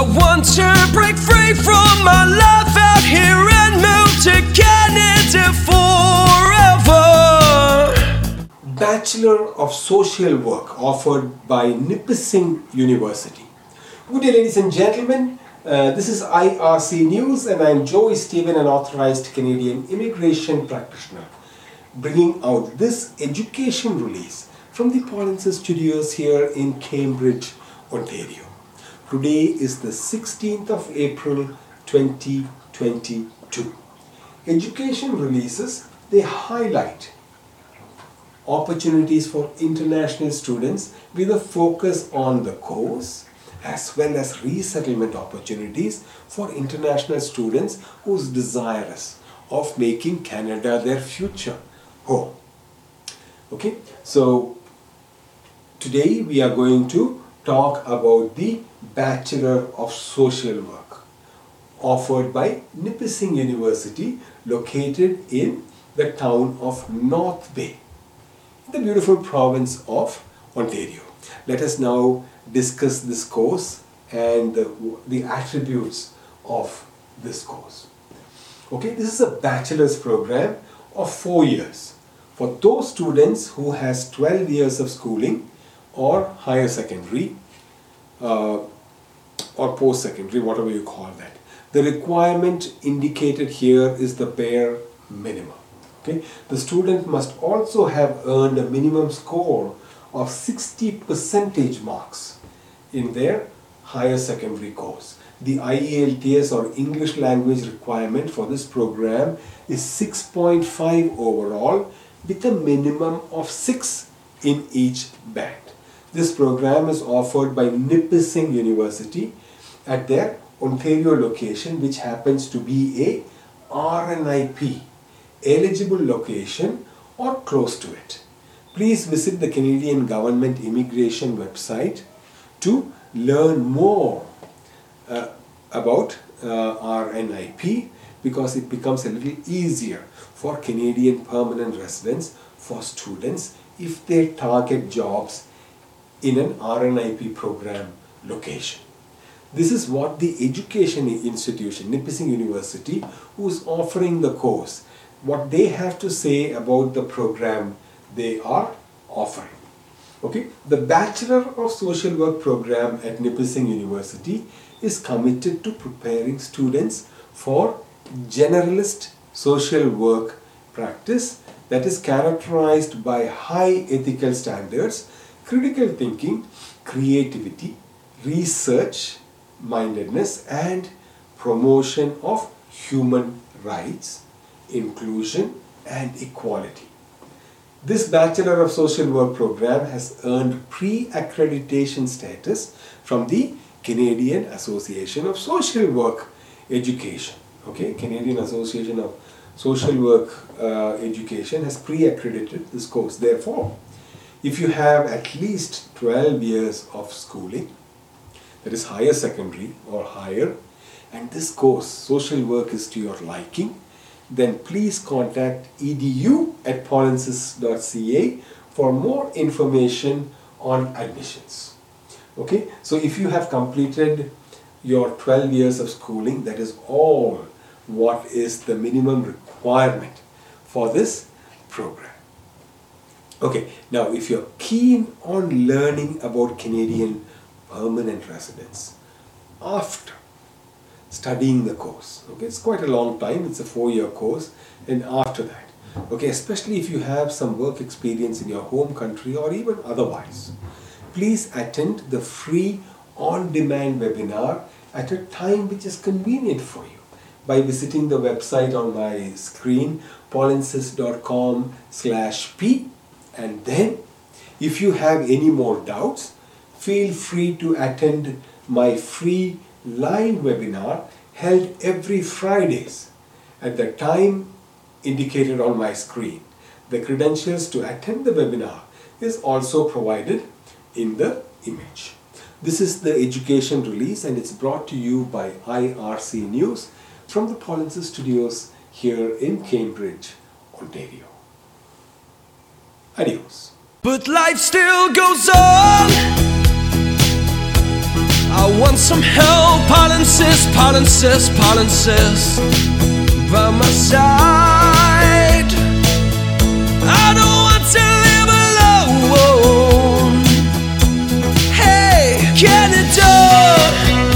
I want to break free from my life out here and move to Canada forever. Bachelor of Social Work offered by Nipissing University. Good day, ladies and gentlemen. This is IRC News and I'm Joey Stephen, an authorized Canadian immigration practitioner, bringing out this education release from the Polynesia Studios here in Cambridge, Ontario. Today is the 16th of April 2022. Education releases, they highlight opportunities for international students with a focus on the course, as well as resettlement opportunities for international students who are desirous of making Canada their future home. Okay, so today we are going to talk about the Bachelor of Social Work offered by Nipissing University, located in the town of North Bay, the beautiful province of Ontario. Let us now discuss this course and the attributes of this course. Okay, this is a bachelor's program of 4 years for those students who has 12 years of schooling or higher secondary or post-secondary, whatever you call that. The requirement indicated here is the bare minimum. Okay, the student must also have earned a minimum score of 60% marks in their higher secondary course. The IELTS or English language requirement for this program is 6.5 overall with a minimum of 6 in each band. This program is offered by Nipissing University at their Ontario location, which happens to be a RNIP eligible location or close to it. Please visit the Canadian Government Immigration website to learn more about RNIP, because it becomes a little easier for Canadian permanent residents, for students, if they target jobs in an RNIP program location. This is what the education institution, Nipissing University, who is offering the course, what they have to say about the program they are offering. Okay, the Bachelor of Social Work program at Nipissing University is committed to preparing students for generalist social work practice that is characterized by high ethical standards, critical thinking, creativity, research mindedness, and promotion of human rights, inclusion, and equality. This Bachelor of Social Work program has earned pre-accreditation status from the Canadian Association of Social Work Education. Okay, Canadian Association of Social Work Education has pre-accredited this course. Therefore, if you have at least 12 years of schooling, that is higher secondary or higher, and this course, social work, is to your liking, then please contact edu@polensis.ca for more information on admissions. Okay, so if you have completed your 12 years of schooling, that is all what is the minimum requirement for this program. Okay, now if you're keen on learning about Canadian permanent residence after studying the course, okay, it's quite a long time, it's a 4-year course, and after that, okay, especially if you have some work experience in your home country or even otherwise, please attend the free on-demand webinar at a time which is convenient for you by visiting the website on my screen, polensis.com/p, and then if you have any more doubts, feel free to attend my free live webinar held every Fridays at the time indicated on my screen. The credentials to attend the webinar is also provided in the image. This is the education release and it's brought to you by IRC News from the Polensis Studios here in Cambridge, Ontario. Adios. But life still goes on. I want some help. Pollensis, Pollensis, Pollensis by my side. I don't want to live alone. Hey, Canada.